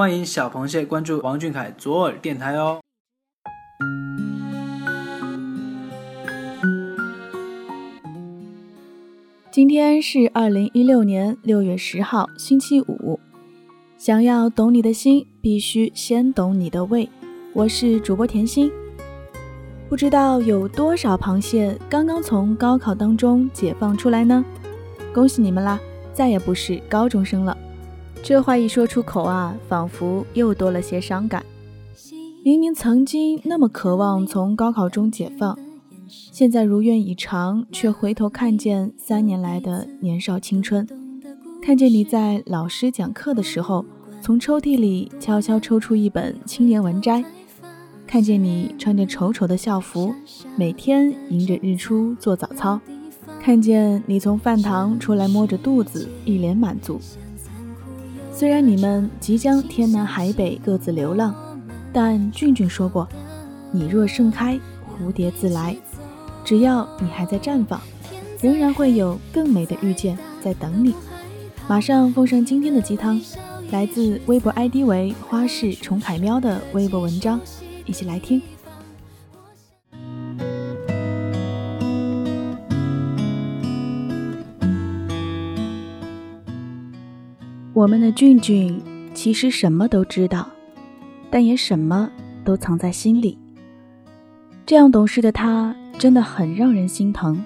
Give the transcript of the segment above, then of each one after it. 欢迎小螃蟹关注王俊凯左耳电台哦。今天是2016年6月10号，星期五。想要懂你的心，必须先懂你的胃。我是主播甜心。不知道有多少螃蟹刚刚从高考当中解放出来呢？恭喜你们啦，再也不是高中生了。这话一说出口啊，仿佛又多了些伤感。明明曾经那么渴望从高考中解放，现在如愿以偿，却回头看见3年来的年少青春，看见你在老师讲课的时候，从抽屉里悄悄抽出一本青年文摘，看见你穿着丑丑的校服，每天迎着日出做早操，看见你从饭堂出来摸着肚子，一脸满足。虽然你们即将天南海北各自流浪，但俊俊说过，你若盛开，蝴蝶自来。只要你还在绽放，仍然会有更美的遇见在等你。马上奉上今天的鸡汤，来自微博 ID 为花式虫凯喵的微博文章，一起来听。我们的俊俊其实什么都知道，但也什么都藏在心里。这样懂事的他真的很让人心疼。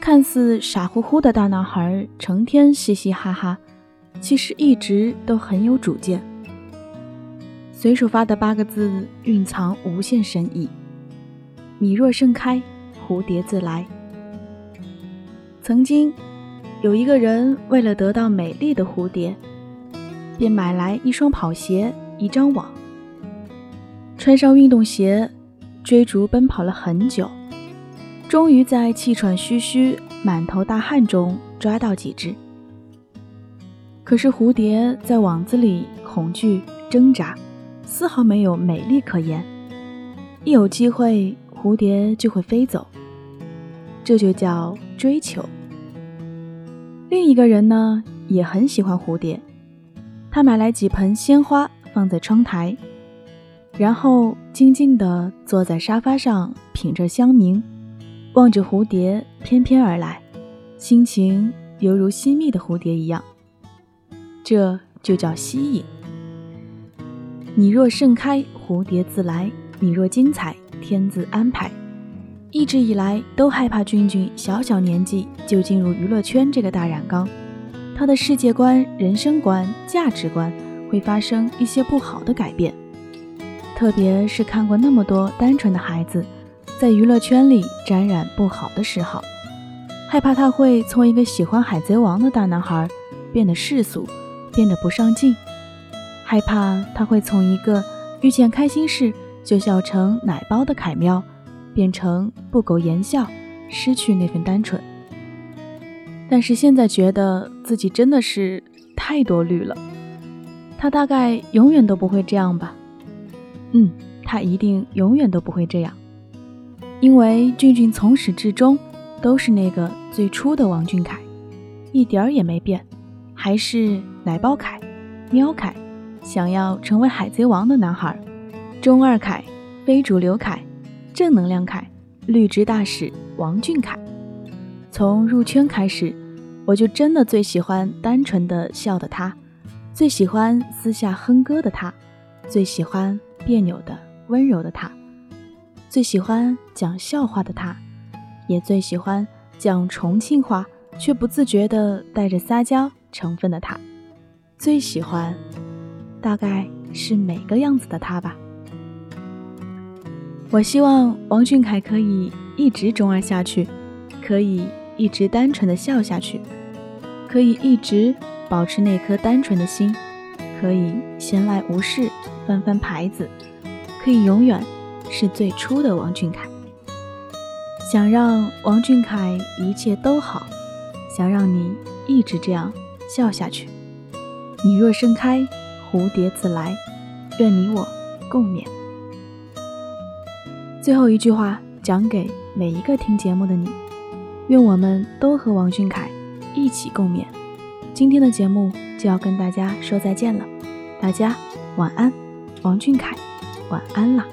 看似傻乎乎的大男孩，成天嘻嘻哈哈，其实一直都很有主见。随手发的8个字蕴藏无限深意：你若盛开，蝴蝶自来。曾经有一个人为了得到美丽的蝴蝶，便买来一双跑鞋，一张网，穿上运动鞋，追逐奔跑了很久，终于在气喘吁吁、满头大汗中抓到几只。可是蝴蝶在网子里恐惧挣扎，丝毫没有美丽可言。一有机会，蝴蝶就会飞走，这就叫追求。另一个人呢，也很喜欢蝴蝶，他买来几盆鲜花放在窗台，然后静静地坐在沙发上，品着香茗，望着蝴蝶翩翩而来，心情犹如新蜜的蝴蝶一样，这就叫吸引。你若盛开，蝴蝶自来；你若精彩，天自安排。一直以来都害怕俊俊小小年纪就进入娱乐圈这个大染缸，他的世界观、人生观、价值观会发生一些不好的改变。特别是看过那么多单纯的孩子在娱乐圈里沾染不好的嗜好，害怕他会从一个喜欢海贼王的大男孩变得世俗，变得不上进，害怕他会从一个遇见开心事就笑成奶包的凯喵变成不苟言笑，失去那份单纯。但是现在觉得自己真的是太多虑了，他大概永远都不会这样吧。他一定永远都不会这样，因为俊俊从始至终都是那个最初的王俊凯，一点儿也没变，还是奶包凯、喵凯，想要成为海贼王的男孩，中二凯、非主流凯、正能量凯、绿植大使王俊凯。从入圈开始，我就真的最喜欢单纯的笑的他，最喜欢私下哼歌的他，最喜欢别扭的温柔的他，最喜欢讲笑话的他，也最喜欢讲重庆话却不自觉地带着撒娇成分的他，最喜欢大概是每个样子的他吧。我希望王俊凯可以一直中二下去，可以一直单纯的笑下去，可以一直保持那颗单纯的心，可以闲来无事翻翻牌子，可以永远是最初的王俊凯。想让王俊凯一切都好，想让你一直这样笑下去。你若盛开，蝴蝶自来，愿你我共勉。最后一句话讲给每一个听节目的你，愿我们都和王俊凯一起共勉。今天的节目就要跟大家说再见了，大家晚安，王俊凯，晚安啦。